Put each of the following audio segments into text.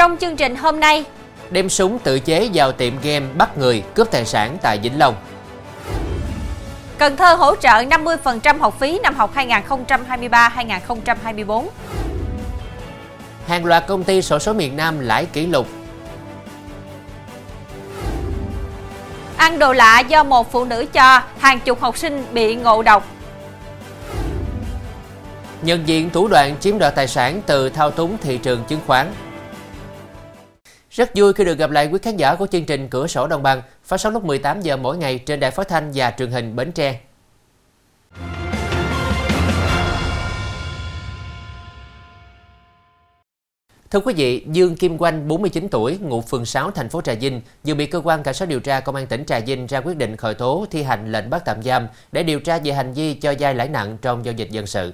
Trong chương trình hôm nay, đem súng tự chế vào tiệm game bắt người cướp tài sản tại Vĩnh Long. Cần Thơ hỗ trợ 50% học phí năm học 2023-2024. Hàng loạt công ty xổ số miền Nam lãi kỷ lục. Ăn đồ lạ do một phụ nữ cho, hàng chục học sinh bị ngộ độc. Nhận diện thủ đoạn chiếm đoạt tài sản từ thao túng thị trường chứng khoán. Rất vui khi được gặp lại quý khán giả của chương trình Cửa sổ Đồng bằng, phát sóng lúc 18 giờ mỗi ngày trên Đài Phát thanh và Truyền hình Bến Tre. Thưa quý vị, Dương Kim Oanh, 49 tuổi, ngụ phường 6, thành phố Trà Vinh, vừa bị cơ quan cảnh sát điều tra công an tỉnh Trà Vinh ra quyết định khởi tố thi hành lệnh bắt tạm giam để điều tra về hành vi cho vay lãi nặng trong giao dịch dân sự.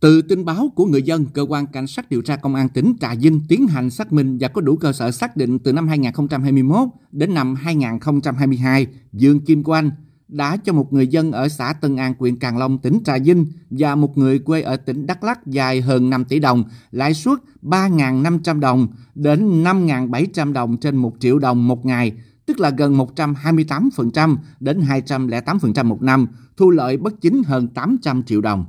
Từ tin báo của người dân, cơ quan cảnh sát điều tra công an tỉnh Trà Vinh tiến hành xác minh và có đủ cơ sở xác định từ năm 2021 đến năm 2022, Dương Kim Quang đã cho một người dân ở xã Tân An, huyện Càng Long, tỉnh Trà Vinh và một người quê ở tỉnh Đắk Lắk vay hơn 5 tỷ đồng, lãi suất 3.500 đồng đến 5.700 đồng trên 1 triệu đồng một ngày, tức là gần 128% đến 208% một năm, thu lợi bất chính hơn 800 triệu đồng.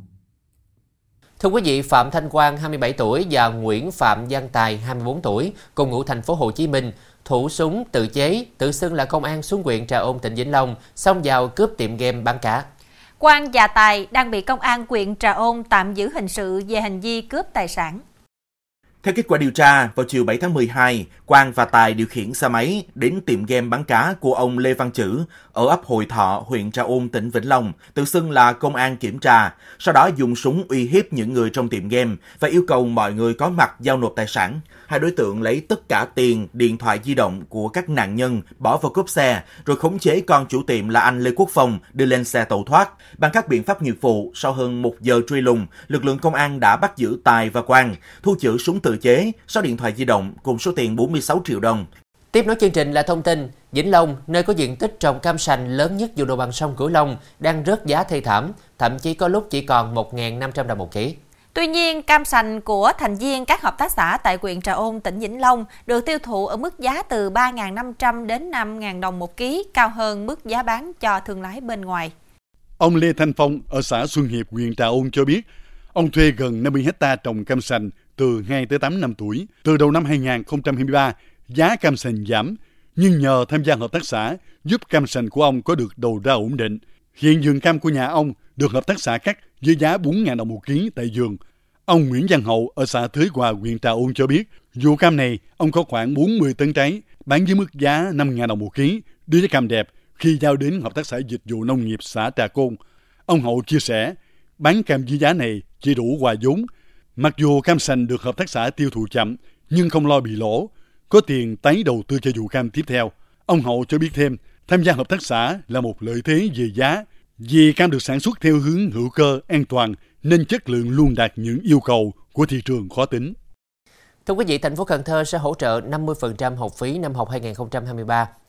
Thưa quý vị, Phạm Thanh Quang, 27 tuổi và Nguyễn Phạm Giang Tài, 24 tuổi, cùng ngụ thành phố Hồ Chí Minh, thủ súng tự chế, tự xưng là công an xuống huyện Trà Ôn, tỉnh Vĩnh Long, xông vào cướp tiệm game bán cá. Quang và Tài đang bị công an huyện Trà Ôn tạm giữ hình sự về hành vi cướp tài sản. Theo kết quả điều tra, vào chiều 7 tháng 12, Quang và Tài điều khiển xe máy đến tiệm game bán cá của ông Lê Văn Chữ ở ấp Hội Thọ, huyện Trà Ôn, tỉnh Vĩnh Long, tự xưng là công an kiểm tra, sau đó dùng súng uy hiếp những người trong tiệm game và yêu cầu mọi người có mặt giao nộp tài sản. Hai đối tượng lấy tất cả tiền, điện thoại di động của các nạn nhân bỏ vào cốp xe, rồi khống chế con chủ tiệm là anh Lê Quốc Phong đưa lên xe tẩu thoát. Bằng các biện pháp nghiệp vụ, sau hơn 1 giờ truy lùng, lực lượng công an đã bắt giữ Tài và Quang, thu giữ súng tự chế, 6 điện thoại di động cùng số tiền 46 triệu đồng. Tiếp nối chương trình là thông tin Vĩnh Long, nơi có diện tích trồng cam sành lớn nhất vùng đồng bằng sông Cửu Long, đang rớt giá thê thảm, thậm chí có lúc chỉ còn 1.500 đồng một ký. Tuy nhiên, cam sành của thành viên các hợp tác xã tại huyện Trà Ôn, tỉnh Vĩnh Long được tiêu thụ ở mức giá từ 3.500 đến 5.000 đồng một ký, cao hơn mức giá bán cho thương lái bên ngoài. Ông Lê Thanh Phong ở xã Xuân Hiệp, huyện Trà Ôn cho biết, ông thuê gần 50 hectare trồng cam sành từ 2 tới 8 năm tuổi. Từ đầu năm 2023, giá cam sành giảm, nhưng nhờ tham gia hợp tác xã giúp cam sành của ông có được đầu ra ổn định. Hiện vườn cam của nhà ông được hợp tác xã cắt với giá 4.000 đồng một ký tại vườn. Ông Nguyễn Văn Hậu ở xã Thới Hòa, huyện Trà Ôn cho biết, vụ cam này ông có khoảng 40 tấn trái, bán với mức giá 5.000 đồng một ký, đưa với cam đẹp khi giao đến hợp tác xã dịch vụ nông nghiệp xã Trà Côn. Ông Hậu chia sẻ, bán cam với giá này chỉ đủ hòa vốn. Mặc dù cam sành được hợp tác xã tiêu thụ chậm, nhưng không lo bị lỗ, có tiền tái đầu tư cho vụ cam tiếp theo. Ông Hậu cho biết thêm, tham gia hợp tác xã là một lợi thế về giá, vì cam được sản xuất theo hướng hữu cơ, an toàn, nên chất lượng luôn đạt những yêu cầu của thị trường khó tính. Thưa quý vị, thành phố Cần Thơ sẽ hỗ trợ 50% học phí năm học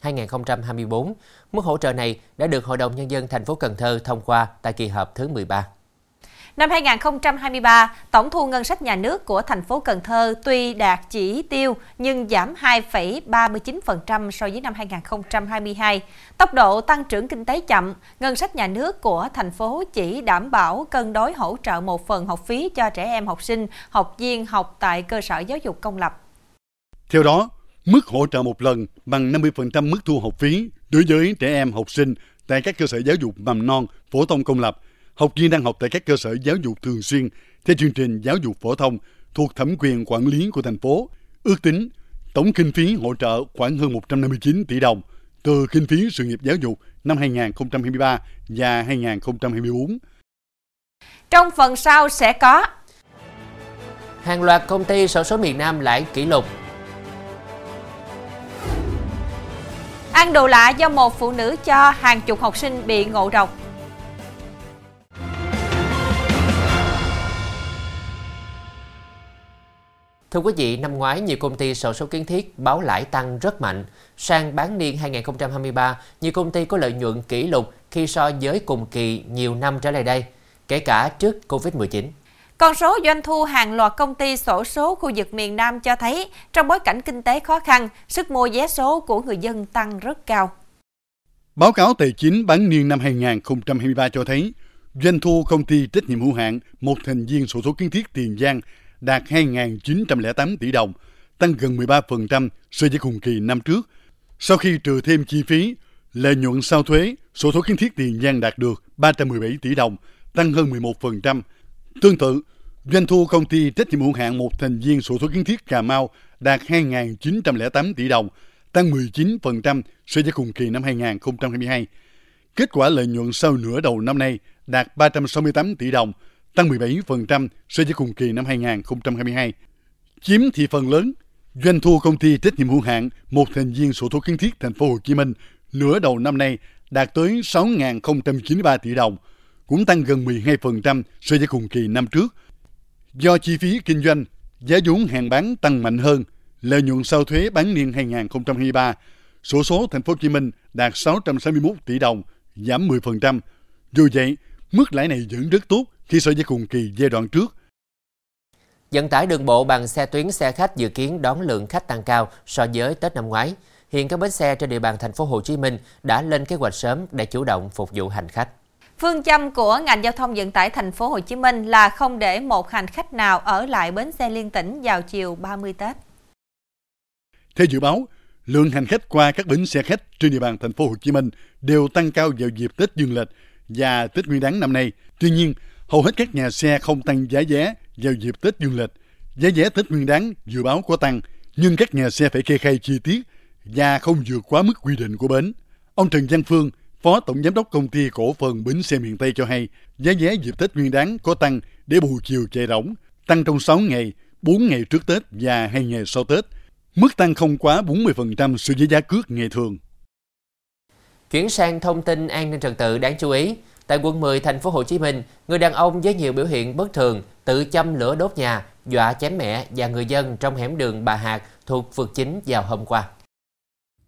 2023-2024. Mức hỗ trợ này đã được Hội đồng Nhân dân thành phố Cần Thơ thông qua tại kỳ họp thứ 13. Năm 2023, tổng thu ngân sách nhà nước của thành phố Cần Thơ tuy đạt chỉ tiêu nhưng giảm 2,39% so với năm 2022. Tốc độ tăng trưởng kinh tế chậm, ngân sách nhà nước của thành phố chỉ đảm bảo cân đối hỗ trợ một phần học phí cho trẻ em học sinh, học viên học tại cơ sở giáo dục công lập. Theo đó, mức hỗ trợ một lần bằng 50% mức thu học phí đối với trẻ em học sinh tại các cơ sở giáo dục mầm non, phổ thông công lập, học viên đang học tại các cơ sở giáo dục thường xuyên theo chương trình giáo dục phổ thông thuộc thẩm quyền quản lý của thành phố. Ước tính tổng kinh phí hỗ trợ khoảng hơn 159 tỷ đồng từ kinh phí sự nghiệp giáo dục năm 2023 và 2024. Trong phần sau sẽ có hàng loạt công ty xổ số miền Nam lãi kỷ lục. Ăn đồ lạ do một phụ nữ cho, hàng chục học sinh bị ngộ độc. Thưa quý vị, năm ngoái nhiều công ty xổ số kiến thiết báo lãi tăng rất mạnh. Sang bán niên 2023, nhiều công ty có lợi nhuận kỷ lục khi so với cùng kỳ nhiều năm trở lại đây, kể cả trước Covid-19. Con số doanh thu hàng loạt công ty xổ số khu vực miền Nam cho thấy, trong bối cảnh kinh tế khó khăn, sức mua vé số của người dân tăng rất cao. Báo cáo tài chính bán niên năm 2023 cho thấy, doanh thu công ty trách nhiệm hữu hạn một thành viên xổ số Kiến Thiết Tiền Giang đạt 2.908 tỷ đồng, tăng gần 13% so với cùng kỳ năm trước. Sau khi trừ thêm chi phí, lợi nhuận sau thuế, xổ số Kiến Thiết Tiền Giang đạt được 317 tỷ đồng, tăng hơn 11%. Tương tự, doanh thu công ty trách nhiệm hữu hạn một thành viên xổ số Kiến Thiết Cà Mau đạt 2.908 tỷ đồng, tăng 19% so với cùng kỳ năm 2022. Kết quả lợi nhuận sau nửa đầu năm nay đạt 368 tỷ đồng, tăng 17% so với cùng kỳ năm 2022. Chiếm thị phần lớn, doanh thu công ty trách nhiệm hữu hạn một thành viên xổ số Kiến Thiết Thành phố Hồ Chí Minh nửa đầu năm nay đạt tới 6.093 tỷ đồng, cũng tăng gần 12% so với cùng kỳ năm trước. Do chi phí kinh doanh, giá vốn hàng bán tăng mạnh hơn, lợi nhuận sau thuế bán niên 2023, xổ số Thành phố Hồ Chí Minh đạt 661 tỷ đồng, giảm 10%. Dù vậy, mức lãi này vẫn rất tốt khi so với cùng kỳ giai đoạn trước. Vận tải đường bộ bằng xe tuyến xe khách dự kiến đón lượng khách tăng cao so với Tết năm ngoái. Hiện các bến xe trên địa bàn Thành phố Hồ Chí Minh đã lên kế hoạch sớm để chủ động phục vụ hành khách. Phương châm của ngành giao thông vận tải Thành phố Hồ Chí Minh là không để một hành khách nào ở lại bến xe liên tỉnh vào chiều 30 Tết. Theo dự báo, lượng hành khách qua các bến xe khách trên địa bàn Thành phố Hồ Chí Minh đều tăng cao vào dịp Tết Dương lịch và Tết Nguyên đán năm nay. Tuy nhiên, hầu hết các nhà xe không tăng giá vé vào dịp Tết Dương lịch. Giá vé Tết Nguyên đán dự báo có tăng, nhưng các nhà xe phải kê khai chi tiết và không vượt quá mức quy định của bến. Ông Trần Giang Phương, Phó Tổng Giám đốc Công ty Cổ phần Bến xe miền Tây cho hay, giá vé dịp Tết Nguyên đán có tăng để bù chiều chạy rỗng, tăng trong 6 ngày, 4 ngày trước Tết và 2 ngày sau Tết. Mức tăng không quá 40% so với giá cước ngày thường. Chuyển sang thông tin an ninh trật tự đáng chú ý. Tại quận 10, Thành phố Hồ Chí Minh, người đàn ông với nhiều biểu hiện bất thường tự châm lửa đốt nhà, dọa chém mẹ và người dân trong hẻm đường Bà Hạc thuộc phường 9 vào hôm qua.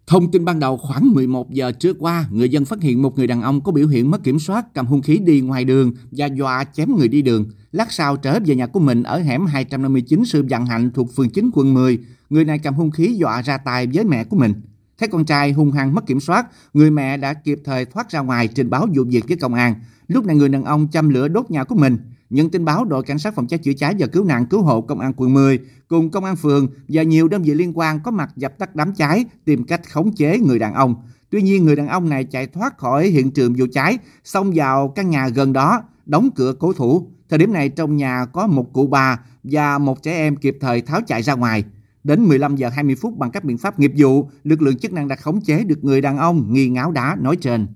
Thông tin ban đầu khoảng 11 giờ trưa qua, người dân phát hiện một người đàn ông có biểu hiện mất kiểm soát, cầm hung khí đi ngoài đường và dọa chém người đi đường. Lát sau trở về nhà của mình ở hẻm 259 Sư Vạn Hạnh thuộc phường 9 quận 10, người này cầm hung khí dọa ra tay với mẹ của mình. Thấy con trai hung hăng mất kiểm soát, người mẹ đã kịp thời thoát ra ngoài trình báo vụ việc với công an. Lúc này người đàn ông châm lửa đốt nhà của mình. Nhận tin báo, đội cảnh sát phòng cháy chữa cháy và cứu nạn cứu hộ công an quận 10 cùng công an phường và nhiều đơn vị liên quan có mặt dập tắt đám cháy, tìm cách khống chế người đàn ông. Tuy nhiên, người đàn ông này chạy thoát khỏi hiện trường vụ cháy, xông vào căn nhà gần đó, đóng cửa cố thủ. Thời điểm này trong nhà có một cụ bà và một trẻ em kịp thời tháo chạy ra ngoài. Đến 15 giờ 20 phút bằng các biện pháp nghiệp vụ, lực lượng chức năng đã khống chế được người đàn ông nghi ngáo đá nói trên.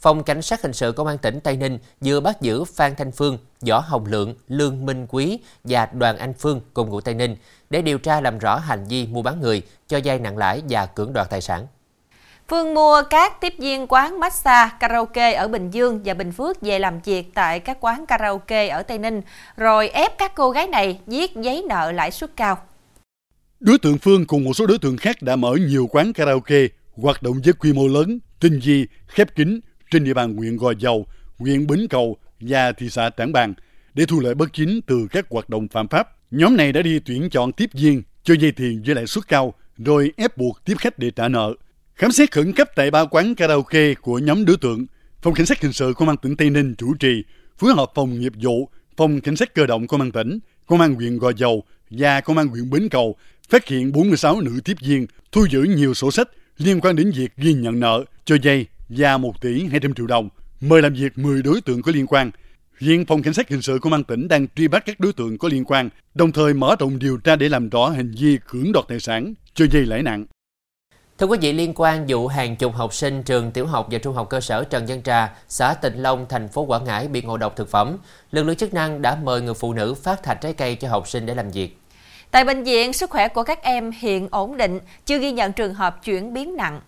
Phòng Cảnh sát Hình sự Công an tỉnh Tây Ninh vừa bắt giữ Phan Thanh Phương, Võ Hồng Lượng, Lương Minh Quý và Đoàn Anh Phương cùng ngụ Tây Ninh để điều tra làm rõ hành vi mua bán người, cho vay nặng lãi và cưỡng đoạt tài sản. Phương mua các tiếp viên quán massage, karaoke ở Bình Dương và Bình Phước về làm việc tại các quán karaoke ở Tây Ninh, rồi ép các cô gái này viết giấy nợ lãi suất cao. Đối tượng Phương cùng một số đối tượng khác đã mở nhiều quán karaoke, hoạt động với quy mô lớn, tinh vi, khép kín trên địa bàn huyện Gò Dầu, huyện Bến Cầu và thị xã Trảng Bàng để thu lợi bất chính từ các hoạt động phạm pháp. Nhóm này đã đi tuyển chọn tiếp viên, cho vay tiền với lãi suất cao, rồi ép buộc tiếp khách để trả nợ. Khám xét khẩn cấp tại ba quán karaoke của nhóm đối tượng, Phòng Cảnh sát Hình sự Công an tỉnh Tây Ninh chủ trì, phối hợp Phòng Nghiệp vụ, Phòng Cảnh sát Cơ động Công an tỉnh, Công an huyện Gò Dầu và Công an huyện Bến Cầu phát hiện 46 nữ tiếp viên, thu giữ nhiều sổ sách liên quan đến việc ghi nhận nợ, cho vay và 1 tỷ 200 triệu đồng, mời làm việc 10 đối tượng có liên quan. Hiện Phòng Cảnh sát Hình sự Công an tỉnh đang truy bắt các đối tượng có liên quan, đồng thời mở rộng điều tra để làm rõ hành vi cưỡng đoạt tài sản, cho vay lãi nặng. Thưa quý vị, liên quan vụ hàng chục học sinh trường tiểu học và trung học cơ sở Trần Văn Trà, xã Tịnh Long, thành phố Quảng Ngãi bị ngộ độc thực phẩm, lực lượng chức năng đã mời người phụ nữ phát thạch trái cây cho học sinh để làm việc. Tại bệnh viện, sức khỏe của các em hiện ổn định, chưa ghi nhận trường hợp chuyển biến nặng.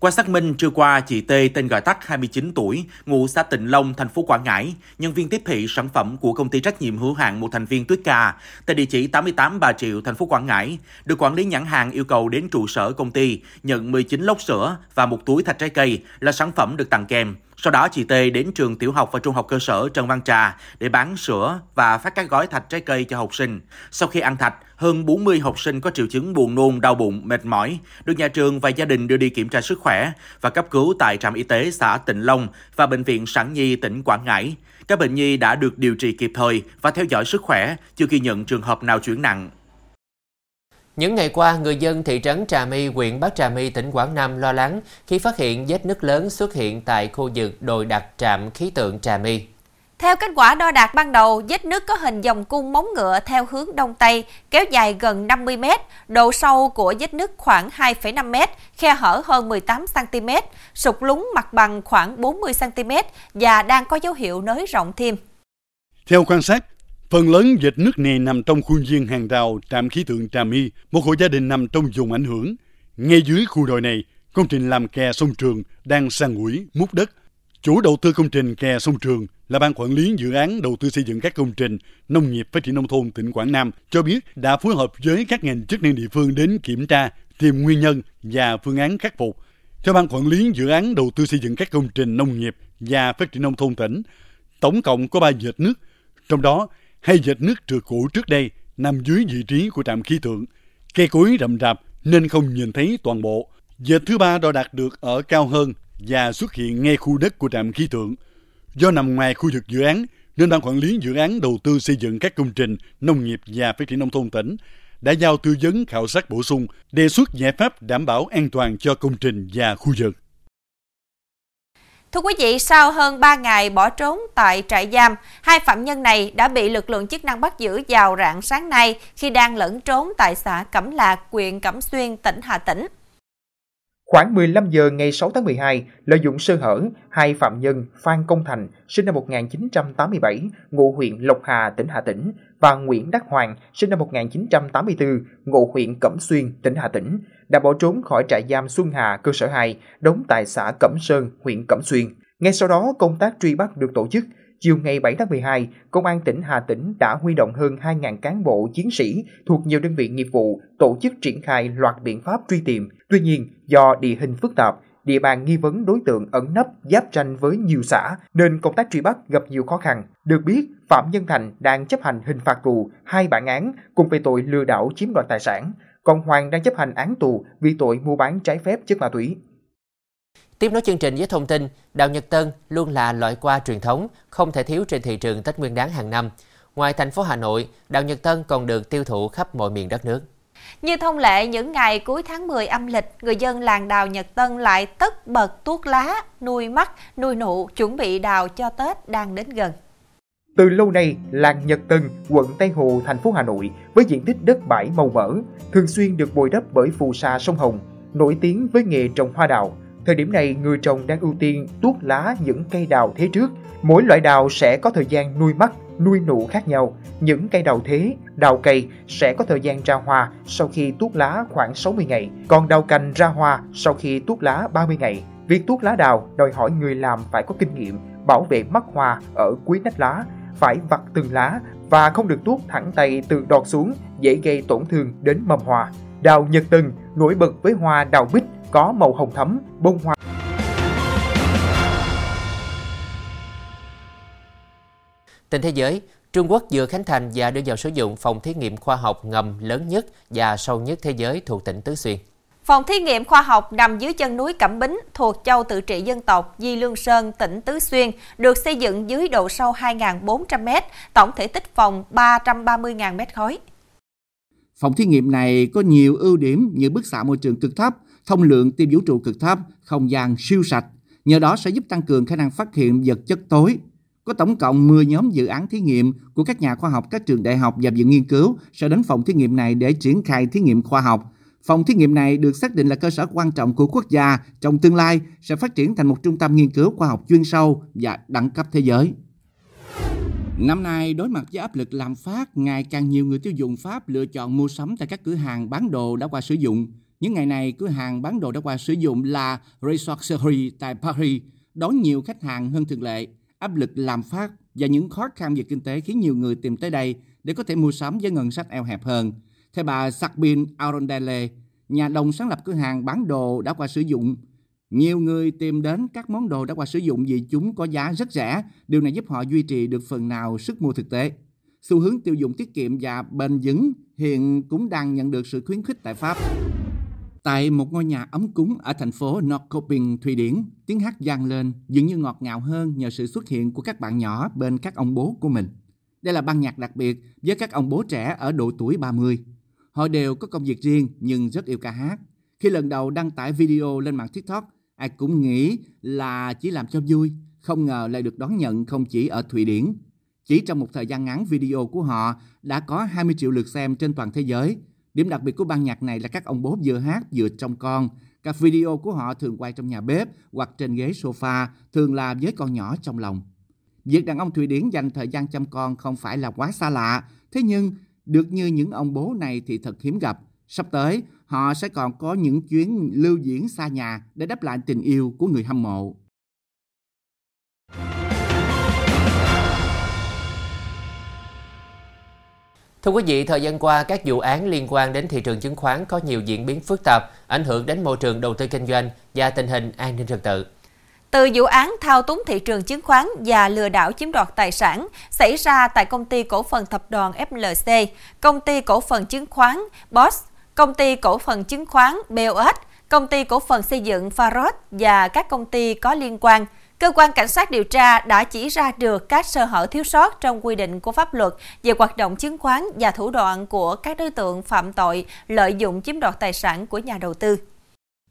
Qua xác minh, trưa qua, chị T tên gọi tắt 29 tuổi, ngụ xã Tịnh Long, thành phố Quảng Ngãi, nhân viên tiếp thị sản phẩm của công ty trách nhiệm hữu hạn một thành viên Tuyết Cà, tại địa chỉ 88 Bà Triệu, thành phố Quảng Ngãi, được quản lý nhãn hàng yêu cầu đến trụ sở công ty nhận 19 lốc sữa và một túi thạch trái cây là sản phẩm được tặng kèm. Sau đó chị T đến trường tiểu học và trung học cơ sở Trần Văn Trà để bán sữa và phát các gói thạch trái cây cho học sinh. Sau khi ăn thạch, hơn 40 học sinh có triệu chứng buồn nôn, đau bụng, mệt mỏi, được nhà trường và gia đình đưa đi kiểm tra sức khỏe và cấp cứu tại trạm y tế xã Tịnh Long và Bệnh viện Sản Nhi tỉnh Quảng Ngãi. Các bệnh nhi đã được điều trị kịp thời và theo dõi sức khỏe, chưa ghi nhận trường hợp nào chuyển nặng. Những ngày qua, người dân thị trấn Trà My, huyện Bắc Trà My, tỉnh Quảng Nam lo lắng khi phát hiện vết nứt lớn xuất hiện tại khu vực đồi đặt trạm khí tượng Trà My. Theo kết quả đo đạc ban đầu, vết nứt có hình vòng cung móng ngựa theo hướng đông tây, kéo dài gần 50 m, độ sâu của vết nứt khoảng 2,5 m, khe hở hơn 18 cm, sụt lún mặt bằng khoảng 40 cm và đang có dấu hiệu nới rộng thêm. Theo quan sát, phần lớn vệt nứt này nằm trong khuôn viên hàng rào trạm khí tượng Trà My, một hộ gia đình nằm trong vùng ảnh hưởng. Ngay dưới khu đồi này, công trình làm kè sông Trường đang san ủi, múc đất. Chủ đầu tư công trình kè sông Trường là Ban Quản lý Dự án Đầu tư xây dựng các công trình Nông nghiệp Phát triển Nông thôn tỉnh Quảng Nam cho biết đã phối hợp với các ngành chức năng địa phương đến kiểm tra, tìm nguyên nhân và phương án khắc phục. Theo Ban Quản lý Dự án Đầu tư xây dựng các công trình Nông nghiệp và Phát triển Nông thôn tỉnh, tổng cộng có 3 vệt nứt, trong đó hay vệt nứt trượt cũ trước đây nằm dưới vị trí của trạm khí tượng, cây cối rậm rạp nên không nhìn thấy toàn bộ. Vệt thứ 3 đo đạt được ở cao hơn và xuất hiện ngay khu đất của trạm khí tượng. Do nằm ngoài khu vực dự án nên Ban Quản lý Dự án Đầu tư xây dựng các công trình Nông nghiệp và Phát triển Nông thôn tỉnh đã giao tư vấn khảo sát bổ sung, đề xuất giải pháp đảm bảo an toàn cho công trình và khu vực. Thưa quý vị, sau hơn 3 ngày bỏ trốn tại trại giam, hai phạm nhân này đã bị lực lượng chức năng bắt giữ vào rạng sáng nay khi đang lẫn trốn tại xã Cẩm Lạc, huyện Cẩm Xuyên, tỉnh Hà Tĩnh. Khoảng 15 giờ ngày 6 tháng 12, lợi dụng sơ hở, hai phạm nhân Phan Công Thành, sinh năm 1987, ngụ huyện Lộc Hà, tỉnh Hà Tĩnh, và Nguyễn Đắc Hoàng, sinh năm 1984, ngụ huyện Cẩm Xuyên, tỉnh Hà Tĩnh, đã bỏ trốn khỏi trại giam Xuân Hà, cơ sở 2, đóng tại xã Cẩm Sơn, huyện Cẩm Xuyên. Ngay sau đó, công tác truy bắt được tổ chức. Chiều ngày 7 tháng 12, Công an tỉnh Hà Tĩnh đã huy động hơn 2.000 cán bộ chiến sĩ thuộc nhiều đơn vị nghiệp vụ tổ chức triển khai loạt biện pháp truy tìm. Tuy nhiên, do địa hình phức tạp, địa bàn nghi vấn đối tượng ẩn nấp giáp ranh với nhiều xã nên công tác truy bắt gặp nhiều khó khăn. Được biết, Phạm Nhân Thành đang chấp hành hình phạt tù 2 bản án cùng về tội lừa đảo chiếm đoạt tài sản, còn Hoàng đang chấp hành án tù vì tội mua bán trái phép chất ma túy. Tiếp nối chương trình với thông tin, đào Nhật Tân luôn là loại hoa truyền thống, không thể thiếu trên thị trường Tết Nguyên Đán hàng năm. Ngoài thành phố Hà Nội, đào Nhật Tân còn được tiêu thụ khắp mọi miền đất nước. Như thông lệ, những ngày cuối tháng 10 âm lịch, người dân làng đào Nhật Tân lại tất bật tuốt lá, nuôi mắt, nuôi nụ, chuẩn bị đào cho Tết đang đến gần. Từ lâu nay, làng Nhật Tân, quận Tây Hồ, thành phố Hà Nội với diện tích đất bãi màu mỡ, thường xuyên được bồi đắp bởi phù sa sông Hồng, nổi tiếng với nghề trồng hoa đào. Thời điểm này, người trồng đang ưu tiên tuốt lá những cây đào thế trước. Mỗi loại đào sẽ có thời gian nuôi mắt, nuôi nụ khác nhau. Những cây đào thế, đào cây sẽ có thời gian ra hoa sau khi tuốt lá khoảng 60 ngày, còn đào cành ra hoa sau khi tuốt lá 30 ngày. Việc tuốt lá đào đòi hỏi người làm phải có kinh nghiệm bảo vệ mắt hoa ở cuối nách lá, phải vặt từng lá và không được tuốt thẳng tay từ đọt xuống, dễ gây tổn thương đến mầm hoa. Đào Nhật Tân nổi bật với hoa đào bích có màu hồng thẫm, bông hoa. Tin thế giới, Trung Quốc vừa khánh thành và đưa vào sử dụng phòng thí nghiệm khoa học ngầm lớn nhất và sâu nhất thế giới thuộc tỉnh Tứ Xuyên. Phòng thí nghiệm khoa học nằm dưới chân núi Cẩm Bính thuộc châu tự trị dân tộc Di Lương Sơn, tỉnh Tứ Xuyên, được xây dựng dưới độ sâu 2.400 m, tổng thể tích phòng 330.000 mét khối. Phòng thí nghiệm này có nhiều ưu điểm như bức xạ môi trường cực thấp, thông lượng tia vũ trụ cực thấp, không gian siêu sạch, nhờ đó sẽ giúp tăng cường khả năng phát hiện vật chất tối. Có tổng cộng 10 nhóm dự án thí nghiệm của các nhà khoa học, các trường đại học và viện nghiên cứu sẽ đến phòng thí nghiệm này để triển khai thí nghiệm khoa học. Phòng thí nghiệm này được xác định là cơ sở quan trọng của quốc gia, trong tương lai sẽ phát triển thành một trung tâm nghiên cứu khoa học chuyên sâu và đẳng cấp thế giới. Năm nay, đối mặt với áp lực lạm phát, ngày càng nhiều người tiêu dùng Pháp lựa chọn mua sắm tại các cửa hàng bán đồ đã qua sử dụng. Những ngày này, cửa hàng bán đồ đã qua sử dụng là Ressourcerie tại Paris đón nhiều khách hàng hơn thường lệ. Áp lực lạm phát và những khó khăn về kinh tế khiến nhiều người tìm tới đây để có thể mua sắm với ngân sách eo hẹp hơn. Theo bà Sabine Arondelle, nhà đồng sáng lập cửa hàng bán đồ đã qua sử dụng, Nhiều người tìm đến các món đồ đã qua sử dụng vì chúng có giá rất rẻ, điều này giúp họ duy trì được phần nào sức mua thực tế. Xu hướng tiêu dùng tiết kiệm và bền vững hiện cũng đang nhận được sự khuyến khích tại Pháp. Tại một ngôi nhà ấm cúng ở thành phố Nockoping, Thụy Điển, tiếng hát vang lên dường như ngọt ngào hơn nhờ sự xuất hiện của các bạn nhỏ bên các ông bố của mình. Đây là ban nhạc đặc biệt với các ông bố trẻ ở độ tuổi 30. Họ đều có công việc riêng nhưng rất yêu ca hát. Khi lần đầu đăng tải video lên mạng TikTok, ai cũng nghĩ là chỉ làm cho vui, không ngờ lại được đón nhận không chỉ ở Thụy Điển. Chỉ trong một thời gian ngắn, video của họ đã có 20 triệu lượt xem trên toàn thế giới. Điểm đặc biệt của ban nhạc này là các ông bố vừa hát vừa trông con. Các video của họ thường quay trong nhà bếp hoặc trên ghế sofa, thường là với con nhỏ trong lòng. Việc đàn ông Thụy Điển dành thời gian chăm con không phải là quá xa lạ, thế nhưng được như những ông bố này thì thật hiếm gặp. Sắp tới, họ sẽ còn có những chuyến lưu diễn xa nhà để đáp lại tình yêu của người hâm mộ. Thưa quý vị, thời gian qua, các vụ án liên quan đến thị trường chứng khoán có nhiều diễn biến phức tạp, ảnh hưởng đến môi trường đầu tư kinh doanh và tình hình an ninh trật tự. Từ vụ án thao túng thị trường chứng khoán và lừa đảo chiếm đoạt tài sản xảy ra tại Công ty Cổ phần Tập đoàn FLC, Công ty Cổ phần Chứng khoán BOS, Công ty Cổ phần Chứng khoán BOS, Công ty Cổ phần Xây dựng Faros và các công ty có liên quan, cơ quan cảnh sát điều tra đã chỉ ra được các sơ hở thiếu sót trong quy định của pháp luật về hoạt động chứng khoán và thủ đoạn của các đối tượng phạm tội lợi dụng chiếm đoạt tài sản của nhà đầu tư.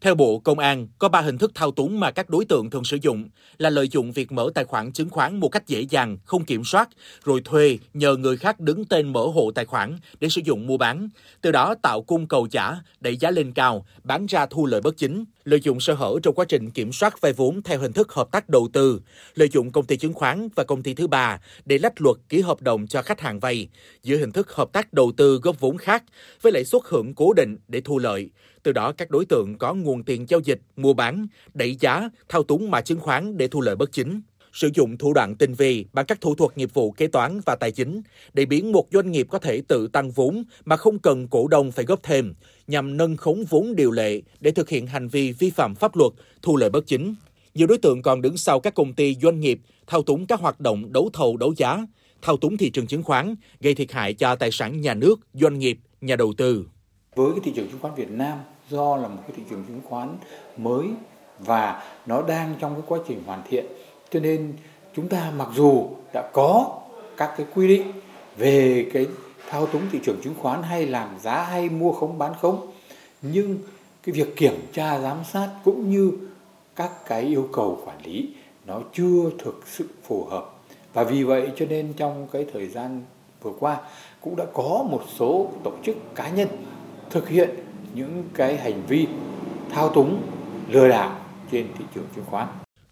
Theo Bộ Công an, có 3 hình thức thao túng mà các đối tượng thường sử dụng là lợi dụng việc mở tài khoản chứng khoán một cách dễ dàng, không kiểm soát, rồi thuê, nhờ người khác đứng tên mở hộ tài khoản để sử dụng mua bán. Từ đó tạo cung cầu giả, đẩy giá lên cao, bán ra thu lợi bất chính. Lợi dụng sơ hở trong quá trình kiểm soát vay vốn theo hình thức hợp tác đầu tư, lợi dụng công ty chứng khoán và công ty thứ ba để lách luật ký hợp đồng cho khách hàng vay, giữa hình thức hợp tác đầu tư góp vốn khác với lãi suất hưởng cố định để thu lợi. Từ đó các đối tượng có nguồn tiền giao dịch, mua bán, đẩy giá, thao túng mã chứng khoán để thu lợi bất chính. Sử dụng thủ đoạn tinh vi bằng các thủ thuật nghiệp vụ kế toán và tài chính để biến một doanh nghiệp có thể tự tăng vốn mà không cần cổ đông phải góp thêm, nhằm nâng khống vốn điều lệ để thực hiện hành vi vi phạm pháp luật, thu lợi bất chính. Nhiều đối tượng còn đứng sau các công ty doanh nghiệp, thao túng các hoạt động đấu thầu đấu giá, thao túng thị trường chứng khoán, gây thiệt hại cho tài sản nhà nước, doanh nghiệp, nhà đầu tư. Với cái thị trường chứng khoán Việt Nam, do là một cái thị trường chứng khoán mới và nó đang trong cái quá trình hoàn thiện, cho nên chúng ta mặc dù đã có các cái quy định về cái thao túng thị trường chứng khoán hay làm giá hay mua khống bán khống, nhưng cái việc kiểm tra giám sát cũng như các cái yêu cầu quản lý nó chưa thực sự phù hợp. Và vì vậy cho nên trong cái thời gian vừa qua cũng đã có một số tổ chức cá nhân thực hiện những cái hành vi thao túng lừa đảo trên thị trường chứng khoán.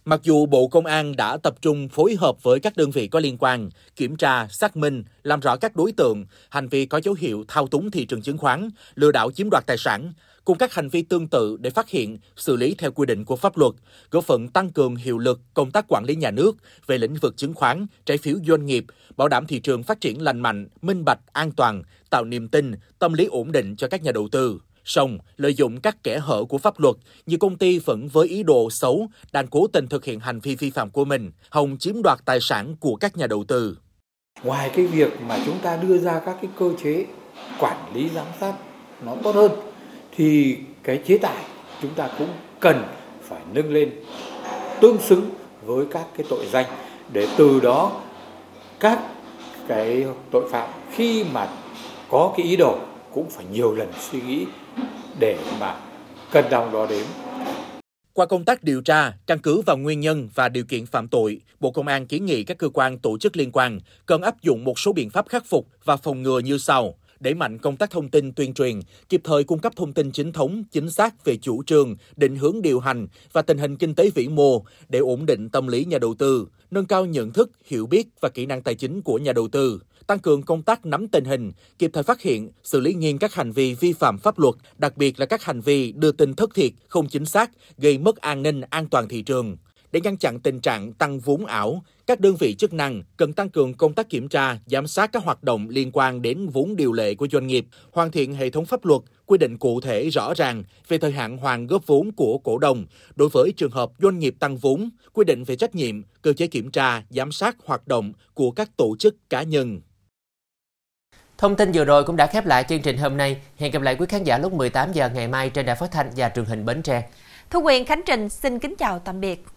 Mặc dù Bộ Công an đã tập trung phối hợp với các đơn vị có liên quan, kiểm tra, xác minh, làm rõ các đối tượng, hành vi có dấu hiệu thao túng thị trường chứng khoán, lừa đảo chiếm đoạt tài sản, cùng các hành vi tương tự để phát hiện, xử lý theo quy định của pháp luật, góp phần tăng cường hiệu lực công tác quản lý nhà nước về lĩnh vực chứng khoán, trái phiếu doanh nghiệp, bảo đảm thị trường phát triển lành mạnh, minh bạch, an toàn, tạo niềm tin, tâm lý ổn định cho các nhà đầu tư. Song, lợi dụng các kẽ hở của pháp luật, nhiều công ty vẫn với ý đồ xấu đang cố tình thực hiện hành vi vi phạm của mình, hòng chiếm đoạt tài sản của các nhà đầu tư. Ngoài cái việc mà chúng ta đưa ra các cái cơ chế quản lý giám sát nó tốt hơn, thì cái chế tài chúng ta cũng cần phải nâng lên tương xứng với các cái tội danh, để từ đó các cái tội phạm khi mà có cái ý đồ cũng phải nhiều lần suy nghĩ để mà cân đong đo đếm. Qua công tác điều tra, căn cứ vào nguyên nhân và điều kiện phạm tội, Bộ Công an kiến nghị các cơ quan tổ chức liên quan cần áp dụng một số biện pháp khắc phục và phòng ngừa như sau. Đẩy mạnh công tác thông tin tuyên truyền, kịp thời cung cấp thông tin chính thống, chính xác về chủ trương, định hướng điều hành và tình hình kinh tế vĩ mô để ổn định tâm lý nhà đầu tư, nâng cao nhận thức, hiểu biết và kỹ năng tài chính của nhà đầu tư. Tăng cường công tác nắm tình hình, kịp thời phát hiện, xử lý nghiêm các hành vi vi phạm pháp luật, đặc biệt là các hành vi đưa tin thất thiệt, không chính xác, gây mất an ninh, an toàn thị trường. Để ngăn chặn tình trạng tăng vốn ảo, các đơn vị chức năng cần tăng cường công tác kiểm tra, giám sát các hoạt động liên quan đến vốn điều lệ của doanh nghiệp, hoàn thiện hệ thống pháp luật, quy định cụ thể rõ ràng về thời hạn hoàn góp vốn của cổ đông. Đối với trường hợp doanh nghiệp tăng vốn, quy định về trách nhiệm, cơ chế kiểm tra, giám sát hoạt động của các tổ chức cá nhân. Thông tin vừa rồi cũng đã khép lại chương trình hôm nay. Hẹn gặp lại quý khán giả lúc 18 giờ ngày mai trên Đài Phát thanh và Truyền hình Bến Tre. Thu Quyền Khánh Trình xin kính chào tạm biệt.